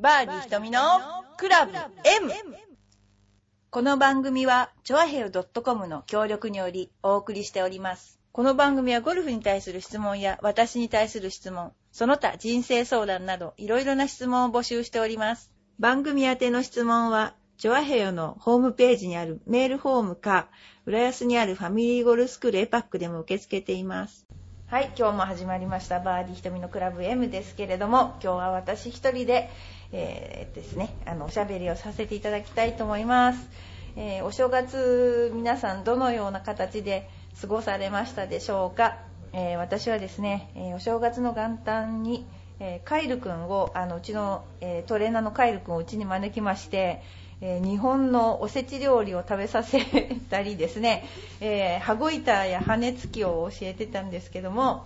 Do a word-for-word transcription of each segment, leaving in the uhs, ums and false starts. バーディー瞳のクラブ M。 この番組はチョアヘオ .com の協力によりお送りしております。この番組はゴルフに対する質問や私に対する質問、その他人生相談などいろいろな質問を募集しております。番組宛ての質問はチョアヘオのホームページにあるメールフォームか、浦安にあるファミリーゴルスクールエパックでも受け付けています。はい、今日も始まりましたバーディー瞳のクラブ M ですけれども、今日は私一人でえー、ですね、あのおしゃべりをさせていただきたいと思います、えー、お正月皆さんどのような形で過ごされましたでしょうか。えー、私はですね、えー、お正月の元旦に、えー、カイル君をあのうちの、えー、トレーナーのカイル君をうちに招きまして、えー、日本のおせち料理を食べさせたりですね、えー、羽子板や羽根つきを教えてたんですけども、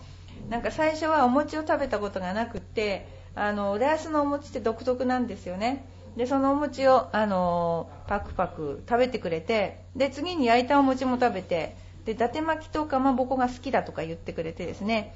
なんか最初はお餅を食べたことがなくて、あの浦安のお餅って独特なんですよね。でそのお餅をあのパクパク食べてくれて、で次に焼いたお餅も食べて、で伊達巻きとかまぼこが好きだとか言ってくれてですね、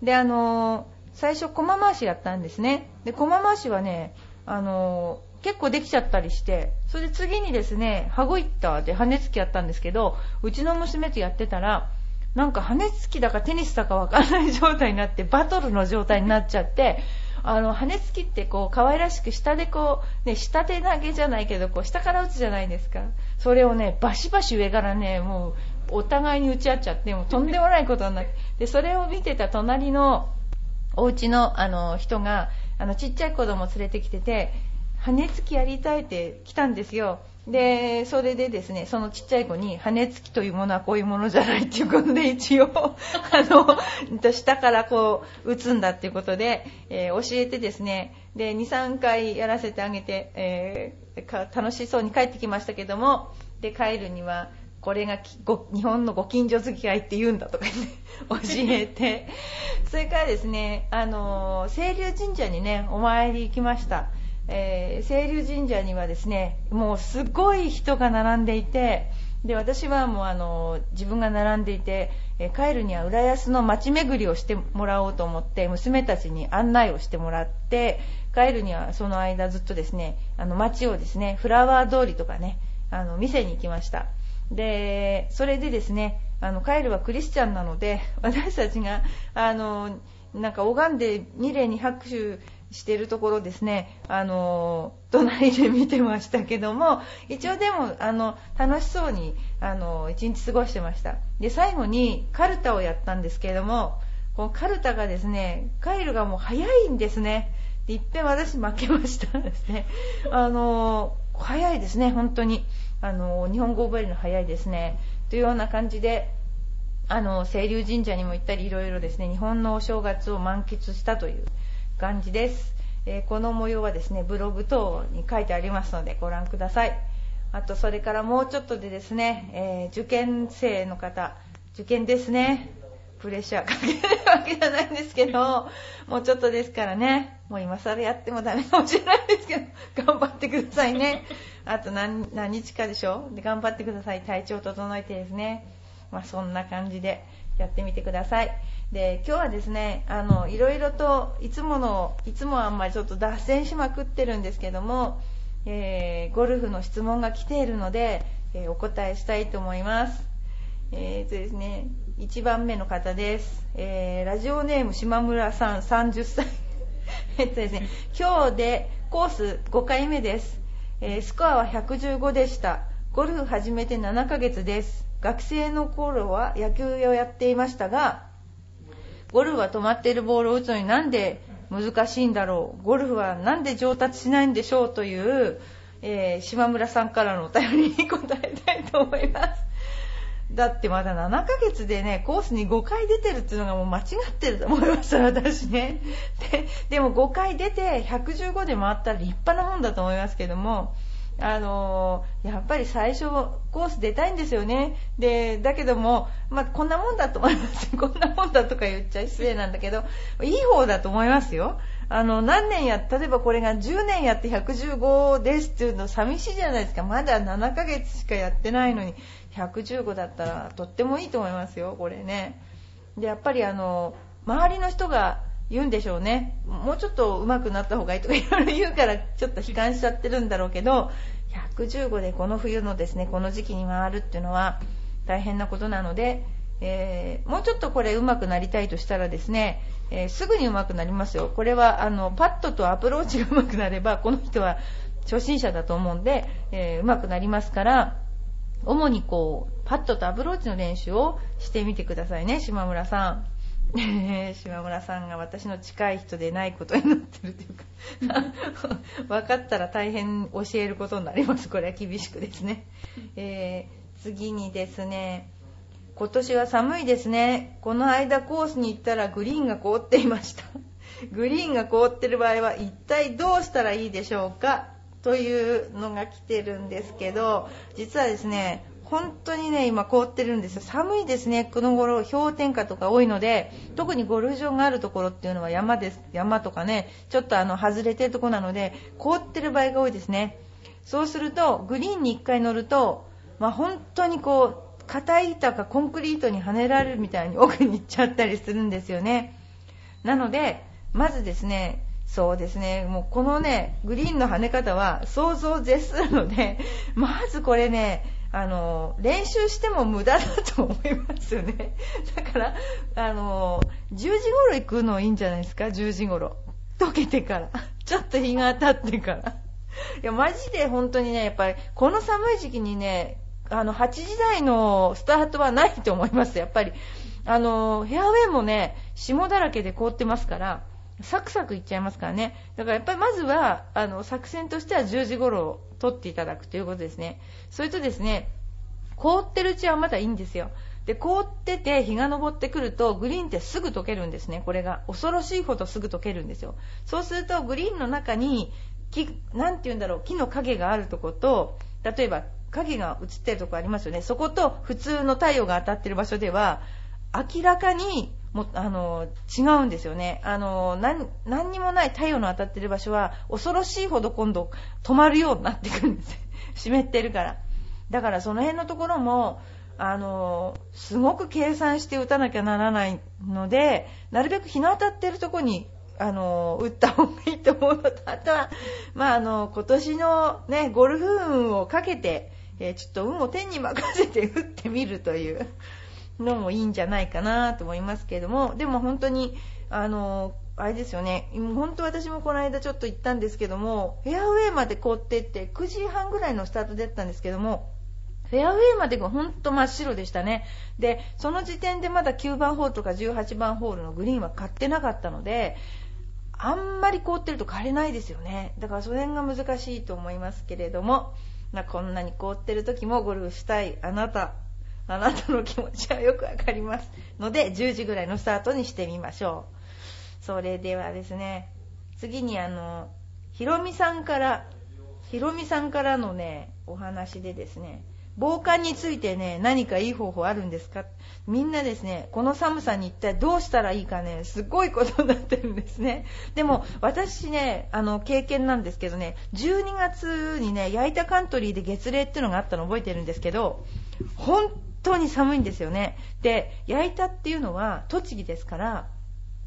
であの最初駒回しやったんですね。で駒回しはね、あの結構できちゃったりして、それで次にですね羽子板で羽根つきやったんですけど、うちの娘とやってたらなんか羽根つきだかテニスだかわからない状態になって、バトルの状態になっちゃってあの羽根つきってこう可愛らしく下でこうね、下手投げじゃないけどこう下から打つじゃないですか。それをねバシバシ上からね、もうお互いに打ち合っちゃって、もうとんでもないことになって、でそれを見てた隣のお家のあの人があのちっちゃい子供を連れてきてて、羽根つきやりたいって来たんですよ。でそれでですね、そのちっちゃい子に羽根つきというものはこういうものじゃないっていうことで、一応あの下からこう打つんだっていうことで、えー、教えてですね、で に,さん 回やらせてあげて、えー、か楽しそうに帰ってきましたけども、で帰るにはこれがご日本のご近所付き合いって言うんだとか、ね、教えてそれからですね、あの清流神社にねお参り行きました。えー、清流神社にはですねもうすごい人が並んでいて、で私はもうあの自分が並んでいて、えー、カエルには浦安の街巡りをしてもらおうと思って娘たちに案内をしてもらって、カエルにはその間ずっとですねあの街をですねフラワー通りとかねあの店に行きました。でそれでですねあのカエルはクリスチャンなので、私たちがあのなんか拝んで二礼に拍手してるところですね、あの隣で見てましたけども、一応でもあの楽しそうにあの一日過ごしてました。で最後にカルタをやったんですけれども、このカルタがですねカイルがもう早いんですね。でいっぺん私負けましたですねあの早いですね、本当にあの日本語覚えるの早いですねというような感じで、あの清流神社にも行ったりいろいろですね日本のお正月を満喫したという感じです。えー、この模様はですねブログ等に書いてありますのでご覧ください。あとそれからもうちょっとでですね、えー、受験生の方、受験ですね、プレッシャーかけるわけじゃないんですけど、もうちょっとですからね、もう今更やってもダメかもしれないですけど頑張ってくださいね。あと 何, 何日かでしょで頑張ってください。体調整えてですね、まあ、そんな感じでやってみてください。で今日はですねあのいろいろといつものいつもあんまりちょっと脱線しまくってるんですけども、えー、ゴルフの質問が来ているので、えー、お答えしたいと思います。えーとですね、いちばんめの方です、えー、ラジオネーム島村さんさんじゅっさいえっとですね、今日でコースごかいめです、えー、スコアはひゃくじゅうごでした。ゴルフ始めてななかげつです。学生の頃は野球をやっていましたが、ゴルフは止まっているボールを打つのになんで難しいんだろう、ゴルフはなんで上達しないんでしょうという、えー、島村さんからのお便りに答えたいと思います。だってまだななかげつでねコースにごかい出てるっていうのがもう間違ってると思いました私ね。 で, でもごかい出てひゃくじゅうごで回ったら立派なもんだと思いますけども、あのー、やっぱり最初コース出たいんですよね。でだけども、まあ、こんなもんだと思いますこんなもんだとか言っちゃ失礼なんだけどいい方だと思いますよ。あの何年や例えばこれがじゅうねんやってひゃくじゅうごですっていうの寂しいじゃないですか。まだななかげつしかやってないのにひゃくじゅうごだったらとってもいいと思いますよこれね。でやっぱりあの周りの人が言うんでしょうね。もうちょっと上手くなった方がいいとかいろいろ言うからちょっと悲観しちゃってるんだろうけど、ひゃくじゅうごでこの冬のですねこの時期に回るっていうのは大変なことなので、えー、もうちょっとこれ上手くなりたいとしたらですね、えー、すぐに上手くなりますよ。これはあのパッドとアプローチが上手くなればこの人は初心者だと思うんで、えー、上手くなりますから、主にこうパッドとアプローチの練習をしてみてくださいね、島村さん。島村さんが私の近い人でないことになってるというか分かったら大変教えることになります。これは厳しくですね、えー、次にですね、今年は寒いですね。この間コースに行ったらグリーンが凍っていました。グリーンが凍ってる場合は一体どうしたらいいでしょうかというのが来てるんですけど、実はですね本当にね今凍ってるんですよ。寒いですね。この頃氷点下とか多いので、特にゴルフ場があるところっていうのは山です。山とかねちょっとあの外れてるところなので凍ってる場合が多いですね。そうするとグリーンに一回乗ると、まあ、本当にこう硬い板かコンクリートに跳ねられるみたいに奥に行っちゃったりするんですよね。なのでまずですねそうですねもうこのねグリーンの跳ね方は想像を絶するので、まずこれねあの練習しても無駄だと思いますよね。だからあのじゅうじ頃行くのいいんじゃないですか。じゅうじ頃溶けてからちょっと日が当たってから、いやマジで本当にねやっぱりこの寒い時期にねあのはちじ台のスタートはないと思います。やっぱりあのヘアウェイもね霜だらけで凍ってますからサクサクいっちゃいますからね。だからやっぱりまずはあの作戦としてはじゅうじ頃取っていただくということですね。それとですね凍ってるうちはまだいいんですよ。で凍ってて日が昇ってくるとグリーンってすぐ溶けるんですね。これが恐ろしいほどすぐ溶けるんですよ。そうするとグリーンの中に木、なんて言うんだろう、木の影があるところと、例えば影が映ってるとこありますよね。そこと普通の太陽が当たってる場所では明らかにもあの違うんですよね。あの 何, 何にもない太陽の当たってる場所は恐ろしいほど今度止まるようになってくるんです湿ってるから。だからその辺のところもあのすごく計算して打たなきゃならないので、なるべく日の当たってるところにあの打った方がいいと思うのと、あとは、まあ、あの今年の、ね、ゴルフ運をかけてえー、ちょっと運を天に任せて打ってみるというのもいいんじゃないかなと思いますけれども、でも本当にあのあれですよね。本当私もこの間ちょっと行ったんですけども、フェアウェイまで凍ってってくじはんぐらいのスタートだったんですけども、フェアウェイまでが本当真っ白でしたね。でその時点でまだきゅうばんホールとかじゅうはちばんホールのグリーンは買ってなかったので、あんまり凍ってると枯れないですよね。だからその辺が難しいと思いますけれども、こんなに凍ってる時もゴルフしたいあなた、あなたの気持ちはよくわかりますので、じゅうじぐらいのスタートにしてみましょう。それではですね、次にあのひろみさんからひろみさんからのねお話でですね、防寒についてね何かいい方法あるんですか。みんなですねこの寒さに一体どうしたらいいかね、すごいことになってるんですね。でも私ねあの経験なんですけどね、じゅうにがつにね矢板カントリーで月齢っていうのがあったの覚えてるんですけど、本当に寒いんですよね。で矢板っていうのは栃木ですから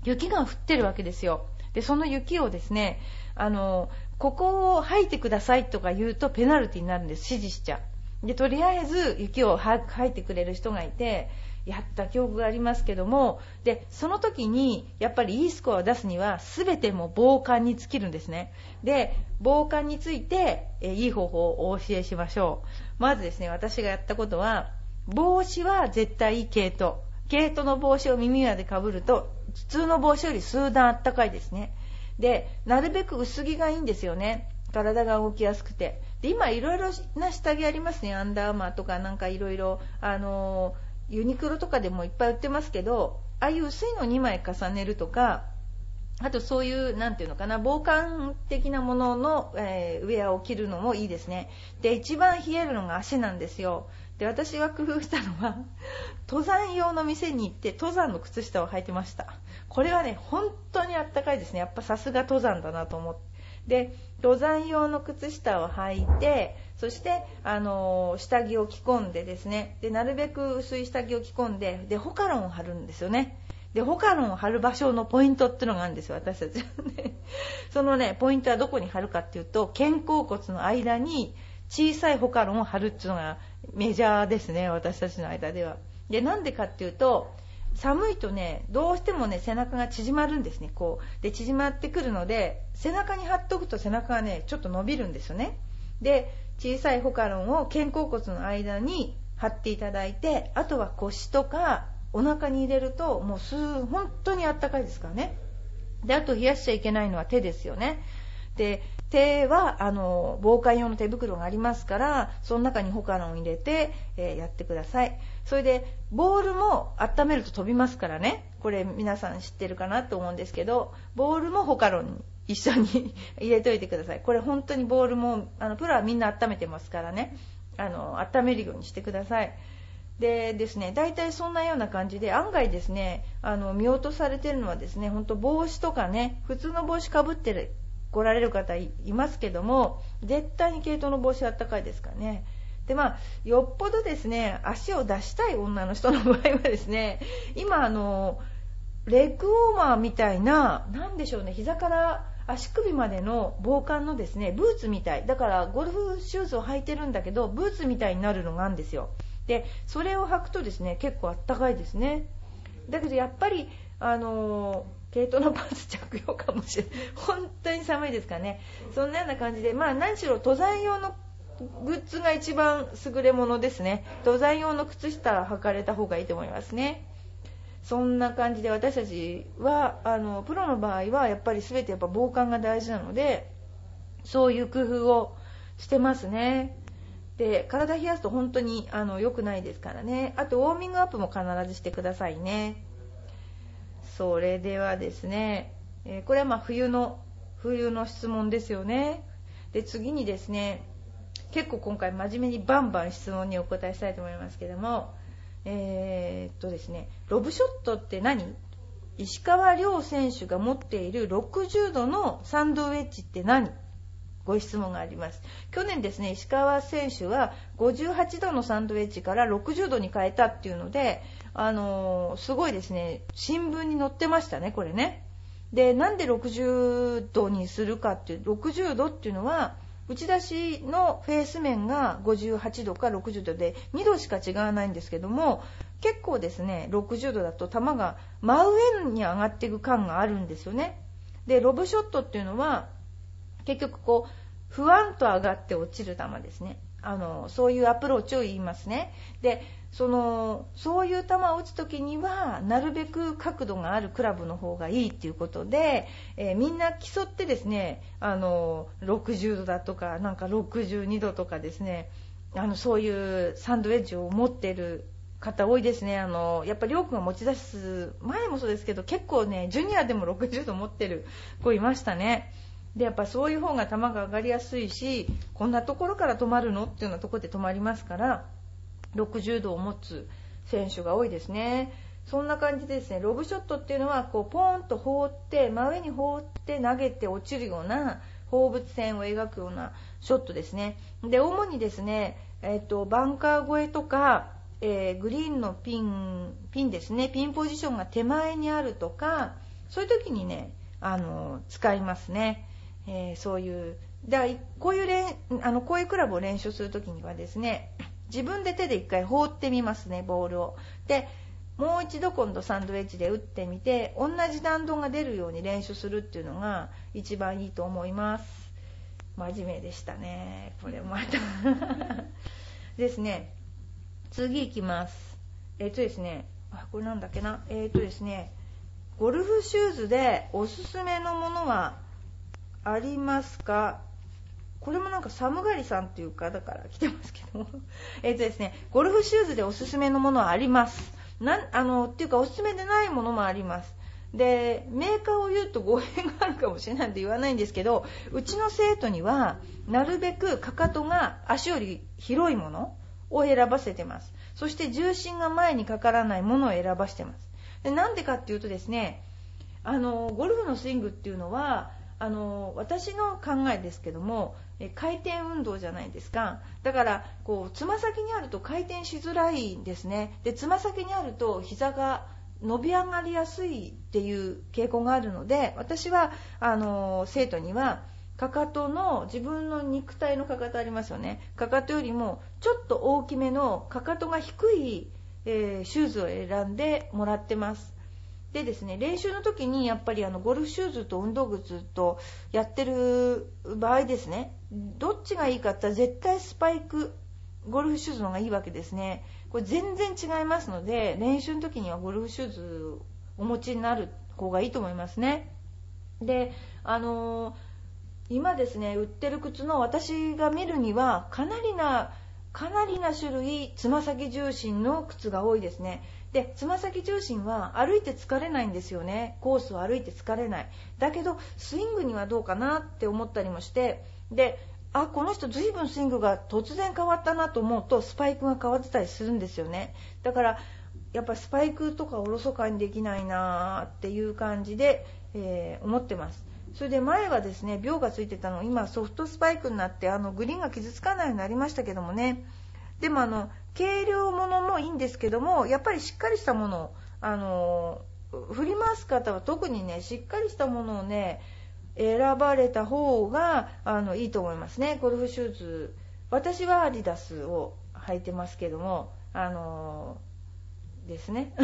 雪が降ってるわけですよ。でその雪をですねあのここを吐いてくださいとか言うとペナルティになるんです、指示しちゃで。とりあえず雪を吐いてくれる人がいてやった記憶がありますけども、でその時にやっぱりいいスコアを出すには全ても防寒に尽きるんですね。で防寒についてえいい方法をお教えしましょう。まずですね私がやったことは、帽子は絶対毛糸毛糸の帽子を耳輪でかぶると普通の帽子より数段あったかいですね。でなるべく薄着がいいんですよね、体が動きやすくて。で今いろいろな下着ありますね、アンダーアーマーとかなんかいろいろあのユニクロとかでもいっぱい売ってますけど、ああいう薄いのをにまい重ねるとか、あとそういうなんていうのかな防寒的なものの、えー、ウェアを着るのもいいですね。で一番冷えるのが足なんですよ。で私が工夫したのは登山用の店に行って登山の靴下を履いてました。これはね本当にあったかいですね。やっぱさすが登山だなと思って、で登山用の靴下を履いて、そしてあの下着を着込んでですね、でなるべく薄い下着を着込んで、でホカロンを貼るんですよね。でホカロンを貼る場所のポイントっていうのがあるんですよ、私たちそのねポイントはどこに貼るかっていうと、肩甲骨の間に小さいホカロンを貼るっていうのがメジャーですね、私たちの間では。でなんでかっていうと、寒いとねどうしてもね背中が縮まるんですね、こうで縮まってくるので、背中に貼っとくと背中がねちょっと伸びるんですよね。で小さいホカロンを肩甲骨の間に貼っていただいて、あとは腰とかお腹に入れるともうすー本当にあったかいですからね。であと冷やしちゃいけないのは手ですよね。で手はあの防寒用の手袋がありますから、その中にホカロンを入れて、えー、やってください。それでボールも温めると飛びますからね、これ皆さん知ってるかなと思うんですけど、ボールもホカロンに一緒に入れておいてください。これ本当にボールもあのプロはみんな温めてますからね、あの温めるようにしてください。でですね、大体そんなような感じで、案外ですねあの見落とされてるのはですね、本当帽子とかね、普通の帽子かぶってる来られる方 い, いますけども、絶対に毛糸の帽子はあったかいですからね。でまあよっぽどですね足を出したい女の人の場合はですね、今あのレッグウォーマーみたいな、なんでしょうね、膝から足首までの防寒のですねブーツみたい、だからゴルフシューズを履いてるんだけどブーツみたいになるのがあるんですよ。でそれを履くとですね結構あったかいですね。だけどやっぱりあの毛糸のパンツ着用かもしれない本当に寒いですからね。そんなような感じで、まあ何しろ登山用のグッズが一番優れものですね。登山用の靴下は履かれた方がいいと思いますね。そんな感じで私たちはあのプロの場合はやっぱり全てやっぱ防寒が大事なので、そういう工夫をしてますね。で体冷やすと本当にあの良くないですからね。あとウォーミングアップも必ずしてくださいね。それではですね、えー、これはまあ冬の冬の質問ですよね。で次にですね、結構今回真面目にバンバン質問にお答えしたいと思いますけども、えー、っとですね、ロブショットって何？石川遼選手が持っているろくじゅうどのサンドウェッジって何？ご質問があります。去年ですね、石川選手はごじゅうはちどのサンドウェッジからろくじゅうどに変えたっていうので、あのー、すごいですね、新聞に載ってましたね、これね。で、なんでろくじゅうどにするかっていう、ろくじゅうどっていうのは、打ち出しのフェース面がごじゅうはちどかろくじゅうどでにどしか違わないんですけども、結構ですねろくじゅうどだと球が真上に上がっていく感があるんですよね。でロブショットっていうのは結局こうふわんと上がって落ちる球ですね。あのそういうアプローチを言いますね。でそのそういう球を打つときにはなるべく角度があるクラブの方がいいということで、えー、みんな競ってですねあのろくじゅうどだとかなんかろくじゅうにどとかですね、あのそういうサンドウェッジを持っている方多いですね。あのやっぱりりょうくんが持ち出す前もそうですけど、結構ねジュニアでもろくじゅうど持ってる子いましたね。でやっぱそういう方が球が上がりやすいし、こんなところから止まるのっていうようなところで止まりますから、ろくじゅうどを持つ選手が多いですね。そんな感じでですね、ロブショットっていうのはこうポーンと放って真上に放って投げて落ちるような放物線を描くようなショットですね。で主にですね、えーと、バンカー越えとか、えー、グリーンのピンピンですね、ピンポジションが手前にあるとか、そういう時にねあの使いますね。えー、そういうだこういうれんあのこういうクラブを練習するときにはですね、自分で手で一回放ってみますね、ボールを。でもう一度今度サンドウェッジで打ってみて、同じ弾道が出るように練習するっていうのが一番いいと思います。真面目でしたね、これまたですね。次いきます。えっとですねあこれなんだっけなえっとですねゴルフシューズでおすすめのものはありますか。これもなんか寒がりさんっていうかだから来てますけどえっとですねゴルフシューズでおすすめのものはあります。なんあのっていうかおすすめでないものもあります。でメーカーを言うと語弊があるかもしれないんで言わないんですけど、うちの生徒にはなるべくかかとが足より広いものを選ばせてます。そして重心が前にかからないものを選ばせてます。でなんでかっていうとですね、あのゴルフのスイングっていうのはあの私の考えですけども、え回転運動じゃないですか。だからこうつま先にあると回転しづらいんですね。でつま先にあると膝が伸び上がりやすいっていう傾向があるので、私はあの生徒にはかかとの、自分の肉体のかかとありますよね、かかとよりもちょっと大きめのかかとが低い、えー、シューズを選んでもらってます。でですね、練習の時にやっぱりあのゴルフシューズと運動靴とやってる場合ですね、どっちがいいかって絶対スパイク、ゴルフシューズの方がいいわけですね。これ全然違いますので、練習の時にはゴルフシューズお持ちになる方がいいと思いますね。で、あのー、今ですね売ってる靴の、私が見るにはかなりなかなりな種類、つま先重心の靴が多いですね。で、つま先重心は歩いて疲れないんですよね。コースを歩いて疲れない。だけどスイングにはどうかなって思ったりもして、で、あ、この人ずいぶんスイングが突然変わったなと思うとスパイクが変わってたりするんですよね。だからやっぱりスパイクとかおろそかにできないなっていう感じで、えー、思ってます。それで前はですね、秒がついてたの、今ソフトスパイクになってあのグリーンが傷つかないようになりましたけどもね。でもあの軽量ものもいいんですけども、やっぱりしっかりしたものを、あの振り回す方は特にねしっかりしたものをね選ばれた方があのいいと思いますね。ゴルフシューズ、私はアディダスを履いてますけども、あのですね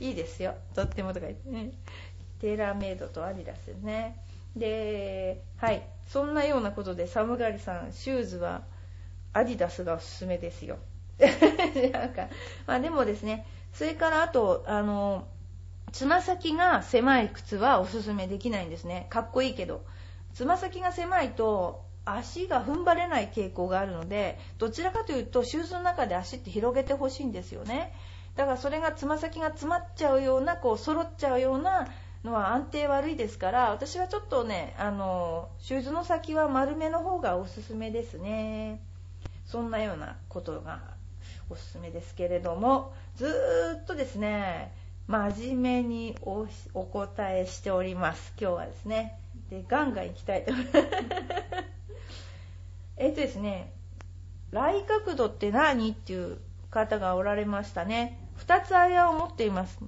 いいですよ、とってもとか言ってね、テーラーメイドとアディダスですね。で、はい、そんなようなことで寒がりさん、シューズはアディダスがおすすめですよなんか、まあ、でもですね、それからあとあのつま先が狭い靴はおすすめできないんですね。かっこいいけどつま先が狭いと足が踏ん張れない傾向があるので、どちらかというとシューズの中で足って広げてほしいんですよね。だからそれがつま先が詰まっちゃうような、こう揃っちゃうようなのは安定悪いですから、私はちょっとねあのシューズの先は丸めの方がおすすめですね。そんなようなことがおすすめですけれども、ずーっとですね真面目に お, お答えしております今日はですね。で、ガンガンいきたいと思いますえっとですね、来角度って何っていう方がおられましたね。ふたつアイアンを持っています。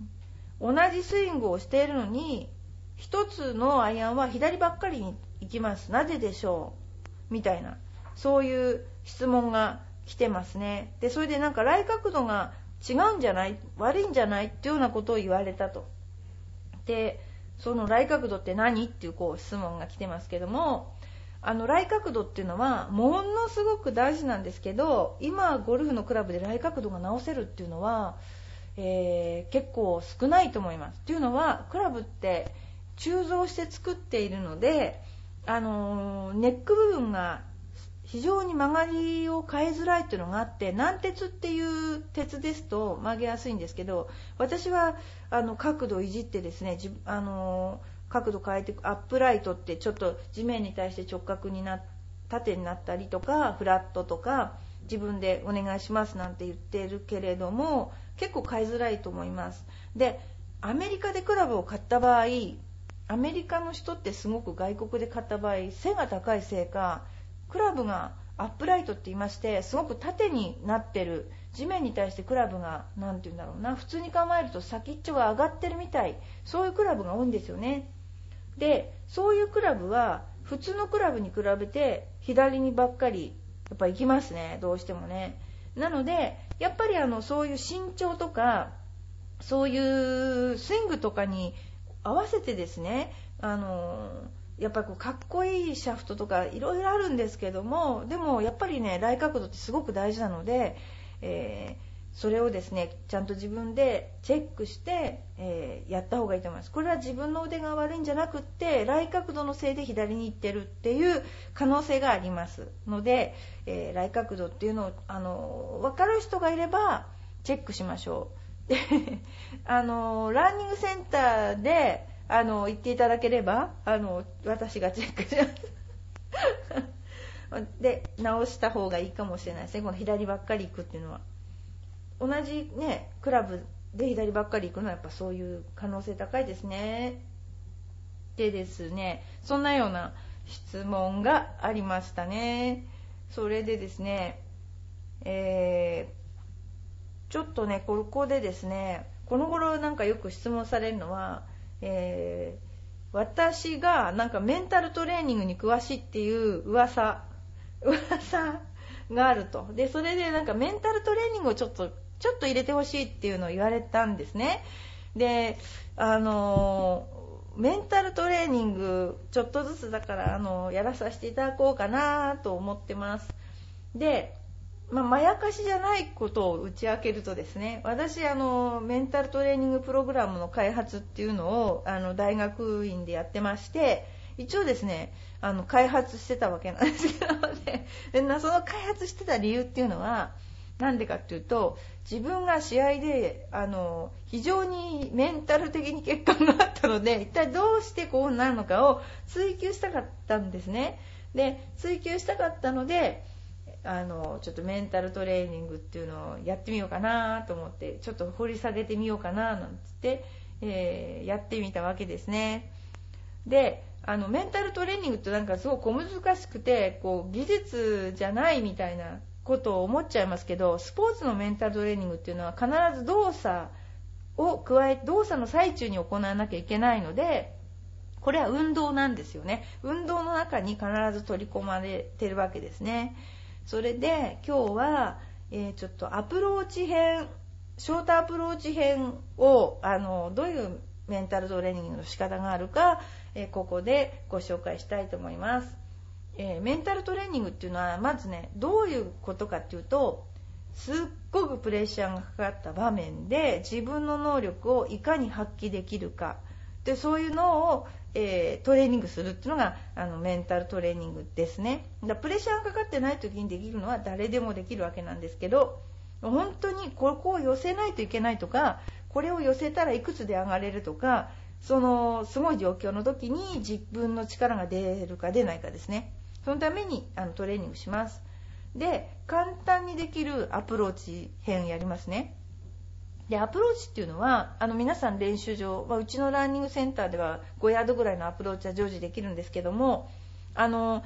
同じスイングをしているのにひとつのアイアンは左ばっかりに行きます。なぜでしょうみたいな、そういう質問が来てますね。で、それでなんか来角度が違うんじゃない、悪いんじゃないっていうようなことを言われたと。で、その来角度って何っていうこう質問が来てますけども、あの来角度っていうのはものすごく大事なんですけど、今ゴルフのクラブで来角度が直せるっていうのは、えー、結構少ないと思います。っていうのはクラブって鋳造して作っているので、あのー、ネック部分が非常に曲がりを変えづらいというのがあって、軟鉄っていう鉄ですと曲げやすいんですけど、私はあの角度をいじってですね、あの角度変えて、アップライトってちょっと地面に対して直角になっ縦になったりとか、フラットとか自分でお願いしますなんて言ってるけれども、結構変えづらいと思います。で、アメリカでクラブを買った場合、アメリカの人ってすごく外国で買った場合、背が高いせいか、クラブがアップライトって言いまして、すごく縦になってる、地面に対してクラブがなんて言うんだろうな、普通に構えると先っちょが上がってるみたい、そういうクラブが多いんですよね。で、そういうクラブは普通のクラブに比べて左にばっかりやっぱ行きますね、どうしてもね。なのでやっぱりあのそういう身長とかそういうスイングとかに合わせてですね、あのやっぱりこうかっこいいシャフトとかいろいろあるんですけども、でもやっぱりね来角度ってすごく大事なので、えー、それをですねちゃんと自分でチェックして、えー、やった方がいいと思います。これは自分の腕が悪いんじゃなくって来角度のせいで左に行ってるっていう可能性がありますので、えー、来角度っていうのをあの分かる人がいればチェックしましょうあのランニングセンターであの言っていただければあの私がチェックしますで、直した方がいいかもしれないですね、この左ばっかり行くっていうのは。同じねクラブで左ばっかり行くのはやっぱそういう可能性高いですね。でですね、そんなような質問がありましたね。それでですね、えーちょっとねここでですね、この頃なんかよく質問されるのは、えー、私がなんかメンタルトレーニングに詳しいっていう噂噂があると。でそれでなんかメンタルトレーニングをちょっとちょっと入れてほしいっていうのを言われたんですね。であのメンタルトレーニングちょっとずつだからあのやらさせていただこうかなと思ってます。で、まあ、まやかしじゃないことを打ち明けるとですね、私あのメンタルトレーニングプログラムの開発っていうのをあの大学院でやってまして、一応ですねあの開発してたわけなんですけどねでその開発してた理由っていうのはなんでかっていうと、自分が試合であの非常にメンタル的に欠陥があったので、一体どうしてこうなるのかを追求したかったんですね。で追求したかったのであのちょっとメンタルトレーニングっていうのをやってみようかなと思って、ちょっと掘り下げてみようかななんて、えー、やってみたわけですね。であのメンタルトレーニングってなんかすごく難しくてこう技術じゃないみたいなことを思っちゃいますけど、スポーツのメンタルトレーニングっていうのは必ず動作を加え動作の最中に行わなきゃいけないので、これは運動なんですよね。運動の中に必ず取り込まれてるわけですね。それで今日は、えー、ちょっとアプローチ編、ショートアプローチ編をあのどういうメンタルトレーニングの仕方があるか、えー、ここでご紹介したいと思います。えー、メンタルトレーニングっていうのはまずねどういうことかっていうと、すっごくプレッシャーがかかった場面で自分の能力をいかに発揮できるかで、そういうのを、えー、トレーニングするっていうのがあのメンタルトレーニングですね。だプレッシャーがかかってない時にできるのは誰でもできるわけなんですけど、本当にここを寄せないといけないとか、これを寄せたらいくつで上がれるとか、そのすごい状況の時に自分の力が出るか出ないかですね。そのためにあのトレーニングします。で簡単にできるアプローチ編やりますね。でアプローチっていうのはあの皆さん練習場、まあ、うちのランニングセンターではごヤードぐらいのアプローチは常時できるんですけども、あの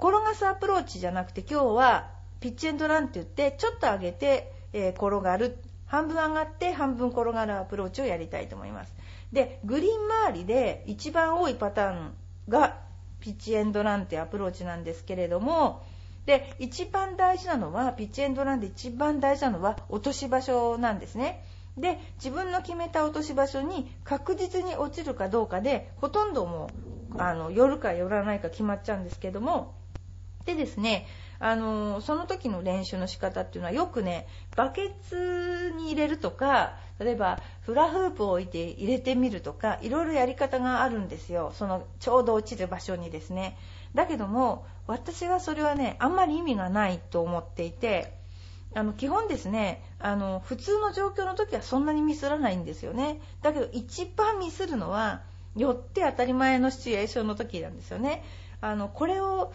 転がすアプローチじゃなくて、今日はピッチエンドランって言ってちょっと上げて、えー、転がる、半分上がって半分転がるアプローチをやりたいと思います。でグリーン周りで一番多いパターンがピッチエンドランってアプローチなんですけれども、で一番大事なのはピッチエンドランで一番大事なのは落とし場所なんですね。で自分の決めた落とし場所に確実に落ちるかどうかでほとんどもうあの寄るか寄らないか決まっちゃうんですけども、でですねあのその時の練習の仕方っていうのはよくねバケツに入れるとか、例えばフラフープを置いて入れてみるとか、いろいろやり方があるんですよ、そのちょうど落ちる場所にですね。だけども私はそれはねあんまり意味がないと思っていて、あの基本ですねあの普通の状況の時はそんなにミスらないんですよね。だけど一番ミスるのは寄って当たり前のシチュエーションの時なんですよね。あのこれを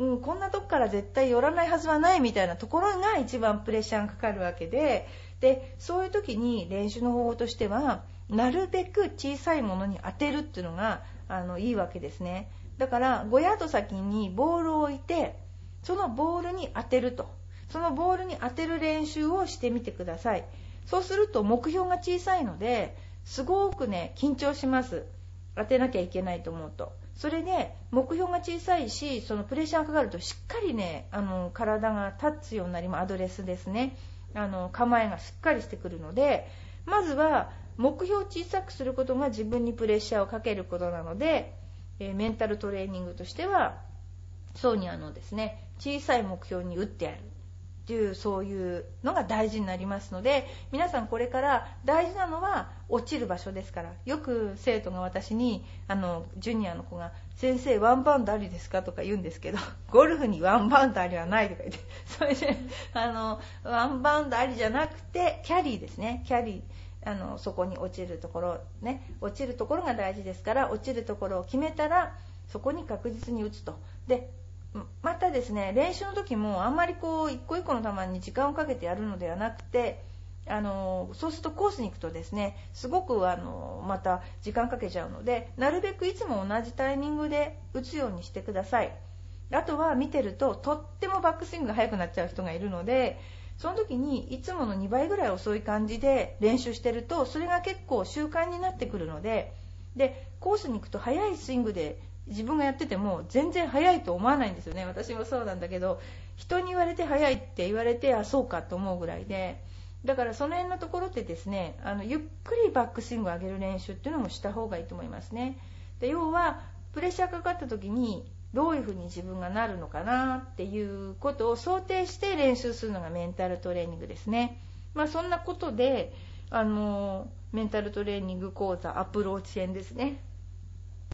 うん、こんなとこから絶対寄らないはずはないみたいなところが一番プレッシャーがかかるわけで、でそういう時に練習の方法としてはなるべく小さいものに当てるっていうのがあのいいわけですね。だからごヤード先にボールを置いてそのボールに当てると、そのボールに当てる練習をしてみてください。そうすると目標が小さいのですごくね緊張します、当てなきゃいけないと思うと。それで目標が小さいしそのプレッシャーがかかるとしっかりねあの体が立つようになります。アドレスですね、あの構えがしっかりしてくるので、まずは目標を小さくすることが自分にプレッシャーをかけることなので、えー、メンタルトレーニングとしてはそうにあのですね小さい目標に打ってやるっていうそういうのが大事になりますので、皆さんこれから大事なのは落ちる場所ですから。よく生徒が私にあのジュニアの子が先生ワンバウンドありですかとか言うんですけど、ゴルフにワンバウンドありはないとか言って、それであのワンバウンドありじゃなくてキャリーですね、キャリー、あのそこに落ちるところね、落ちるところが大事ですから、落ちるところを決めたらそこに確実に打つと。でまたですね練習の時もあんまりこう一個一個の球に時間をかけてやるのではなくて、あのそうするとコースに行くとですねすごくあのまた時間かけちゃうので、なるべくいつも同じタイミングで打つようにしてください。あとは見てるととってもバックスイングが速くなっちゃう人がいるので、その時にいつものにばいぐらい遅い感じで練習してると、それが結構習慣になってくるので、でコースに行くと速いスイングで自分がやってても全然速いと思わないんですよね。私もそうなんだけど、人に言われて速いって言われて、あ、そうかと思うぐらいで、だからその辺のところってですね、あのゆっくりバックスイングを上げる練習っていうのもした方がいいと思いますね。で要はプレッシャーかかった時にどういうふうに自分がなるのかなっていうことを想定して練習するのがメンタルトレーニングですね。まあそんなことで、あのメンタルトレーニング講座アプローチ編ですね、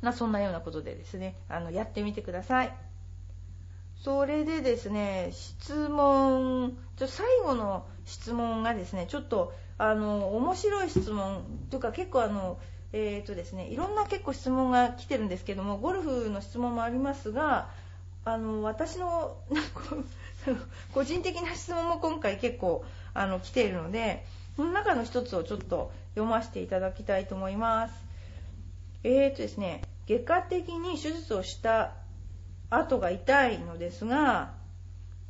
まあ、そんなようなことでですね、あのやってみてください。それでですね、質問、ちょ最後の質問がですね、ちょっとあの面白い質問というか、結構あのえーとですね、いろんな結構質問が来てるんですけども、ゴルフの質問もありますが、あの私のなんか個人的な質問も今回結構あの来ているので、その中の一つをちょっと読ませていただきたいと思います。えーとですね、外科的に手術をした跡が痛いのですが、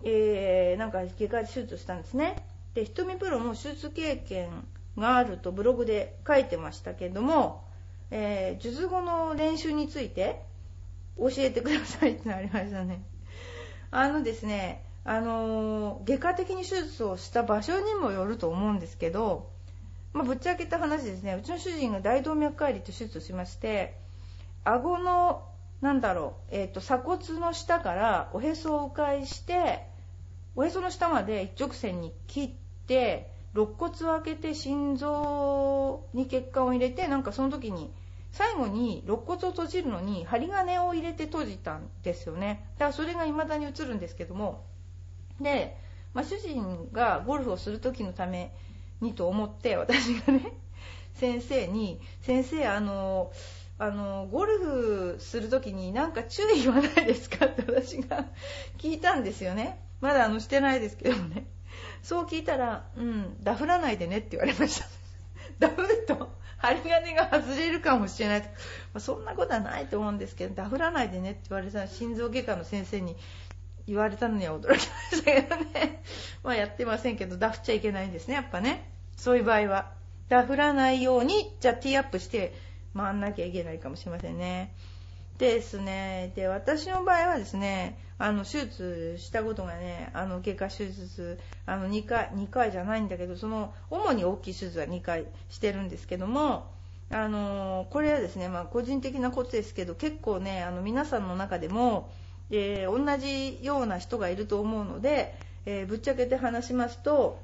えー、なんか外科で手術をしたんですね。で、瞳プロも手術経験があるとブログで書いてましたけども、えー、術後の練習について教えてくださいってなりましたね。あのですね、あのー、外科的に手術をした場所にもよると思うんですけど、まあ、ぶっちゃけた話ですね、うちの主人が大動脈解離と手術をしまして、顎のなんだろう、えーと、鎖骨の下からおへそを迂回しておへその下まで一直線に切って、肋骨を開けて心臓に血管を入れて、なんかその時に最後に肋骨を閉じるのに針金を入れて閉じたんですよね。だからそれが未だに映るんですけども、で、まあ、主人がゴルフをする時のためにと思って、私がね先生に、先生あのあのゴルフする時になんか注意はないですかって私が聞いたんですよね。まだあのしてないですけどね。そう聞いたら、うん、ダフらないでねって言われました。ダフると針金が外れるかもしれないと、まあ、そんなことはないと思うんですけど、ダフらないでねって言われたら、心臓外科の先生に言われたのには驚きましたけどね。まあやってませんけど、ダフっちゃいけないんですね、やっぱね。そういう場合はダフらないように、じゃあティーアップして回んなきゃいけないかもしれませんね。ですね。で、私の場合はですね、あの手術したことがね、あの外科手術、あのにかいにかいじゃないんだけど、その主に大きい手術はにかいしてるんですけども、あのこれはですね、まあ、個人的なことですけど、結構ね、あの皆さんの中でも、えー、同じような人がいると思うので、えー、ぶっちゃけて話しますと、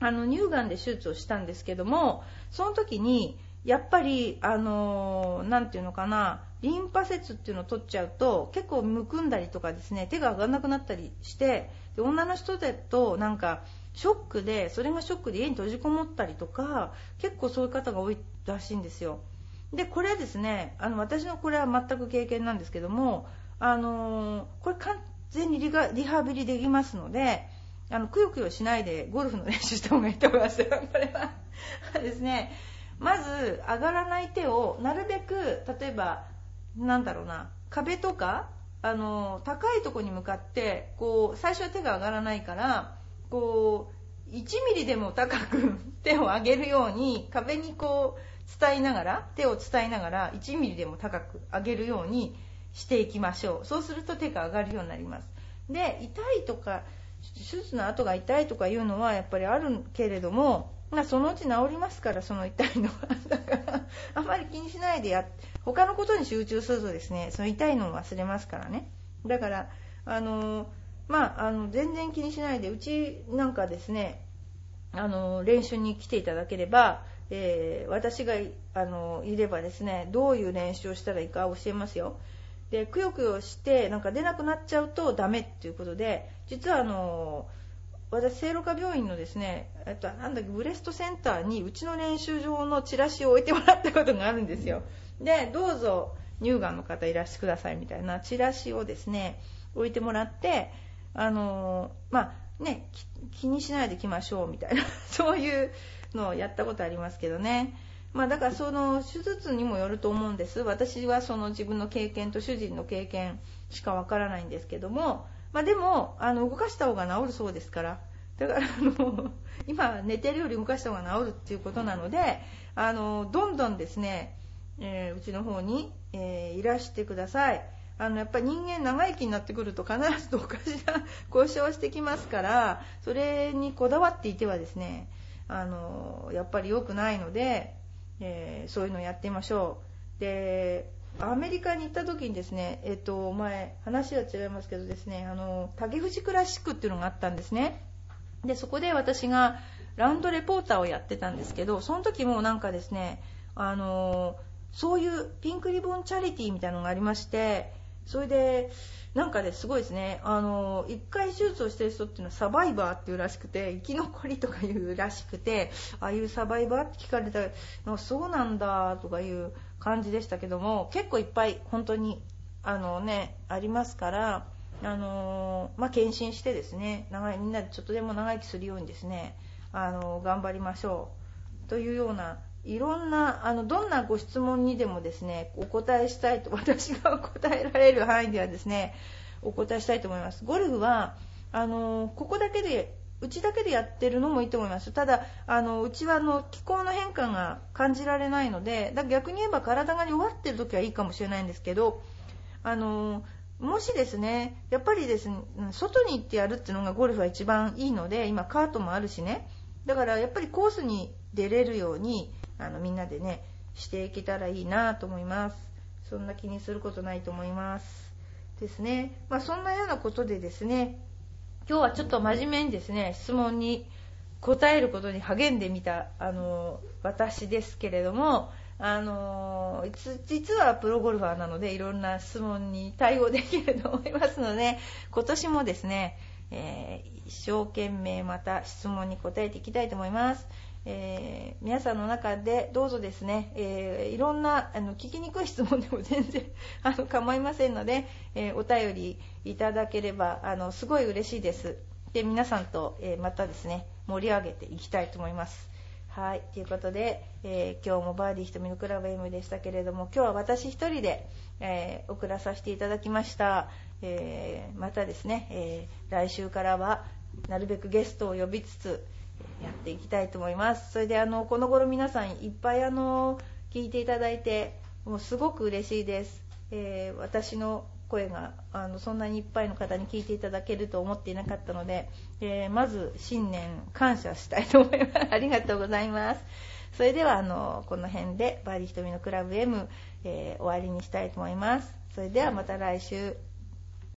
あの乳がんで手術をしたんですけども、その時にやっぱりあのなんていうのかな、リンパ節っていうのを取っちゃうと結構むくんだりとかですね、手が上がんなくなったりして、で女の人だとなんかショックで、それがショックで家に閉じこもったりとか、結構そういう方が多いらしいんですよ。でこれはですね、あの私のこれは全く経験なんですけども、あのこれ完全にリガ、リハビリできますので、あのくよくよしないでゴルフの練習した方がいいと思いますよ。これはですね、まず上がらない手をなるべく、例えばなんだろうな、壁とかあの高いところに向かって、こう最初は手が上がらないから、こういちミリでも高く手を上げるように、壁にこう伝いながら、手を伝いながらいちミリでも高く上げるようにしていきましょう。そうすると手が上がるようになります。で痛いとか手術の跡が痛いとかいうのはやっぱりあるけれども、まあ、そのうち治りますから、その痛いのはだからあまり気にしないでやっ他のことに集中するとですね、その痛いのを忘れますからね。だからあの、まあ、あの全然気にしないで、うちなんかですね、あの練習に来ていただければ、えー、私があのいればですね、どういう練習をしたらいいか教えますよ。でくよくよしてなんか出なくなっちゃうとダメっていうことで、実はあの私聖路加病院のですね、えっとなんだっけ、ブレストセンターにうちの練習場のチラシを置いてもらったことがあるんですよ。でどうぞ乳がんの方いらしてくださいみたいなチラシをですね置いてもらって、あのー、まあね、気にしないで来ましょうみたいなそういうのをやったことありますけどね。まあだからその手術にもよると思うんです。私はその自分の経験と主人の経験しかわからないんですけども、まあ、でもあの動かした方が治るそうですから、だからあの今寝てるより動かした方が治るっていうことなので、あのどんどんですね、えー、うちの方に、えー、いらしてください。あのやっぱり人間長生きになってくると必ずどっかしら故障してきますから、それにこだわっていてはですね、あのやっぱり良くないので、えー、そういうのをやってみましょう。でアメリカに行った時にですね、えっと前話は違いますけどですね、あの竹藤クラシックっていうのがあったんですね。でそこで私がラウンドレポーターをやってたんですけど、その時もなんかですね、あのそういうピンクリボンチャリティーみたいなのがありまして、それでなんかねすごいですね、あのいっかい手術をしてる人っていうのはサバイバーっていうらしくて、生き残りとかいうらしくて、ああいうサバイバーって聞かれたのそうなんだとかいう感じでしたけども、結構いっぱい本当にあのねありますから、あのまあ検診してですね、長いみんなでちょっとでも長生きするようにですね、あの頑張りましょうというような、いろんなあのどんなご質問にでもですねお答えしたいと、私が答えられる範囲ではですねお答えしたいと思います。ゴルフはあのここだけでうちだけでやってるのもいいと思います。ただあのうちはあの気候の変化が感じられないので、だ逆に言えば体が弱ってる時はいいかもしれないんですけど、あのもしですねやっぱりですね外に行ってやるっていうのがゴルフは一番いいので、今カートもあるしね、だからやっぱりコースに出れるようにあのみんなでねしていけたらいいなと思います。そんな気にすることないと思いますですね。まあそんなようなことでですね、今日はちょっと真面目にですね質問に答えることに励んでみたあの私ですけれども、あの実はプロゴルファーなのでいろんな質問に対応できると思いますので、今年もですね、えー、一生懸命また質問に答えていきたいと思います。えー、皆さんの中でどうぞですね、えー、いろんなあの聞きにくい質問でも全然あの構いませんので、えー、お便りいただければあのすごい嬉しいです。で皆さんと、えー、またですね盛り上げていきたいと思います。はいということで、えー、今日もバーディー瞳のクラブ エム でしたけれども、今日は私一人で、えー、送らさせていただきました、えー、またですね、えー、来週からはなるべくゲストを呼びつつやっていきたいと思います。それであのこの頃皆さんいっぱいあの聞いていただいてもうすごく嬉しいです、えー、私の声があのそんなにいっぱいの方に聞いていただけると思っていなかったので、えー、まず新年感謝したいと思います。ありがとうございます。それではあのこの辺でバーディー瞳のクラブ エム、えー、終わりにしたいと思います。それではまた来週。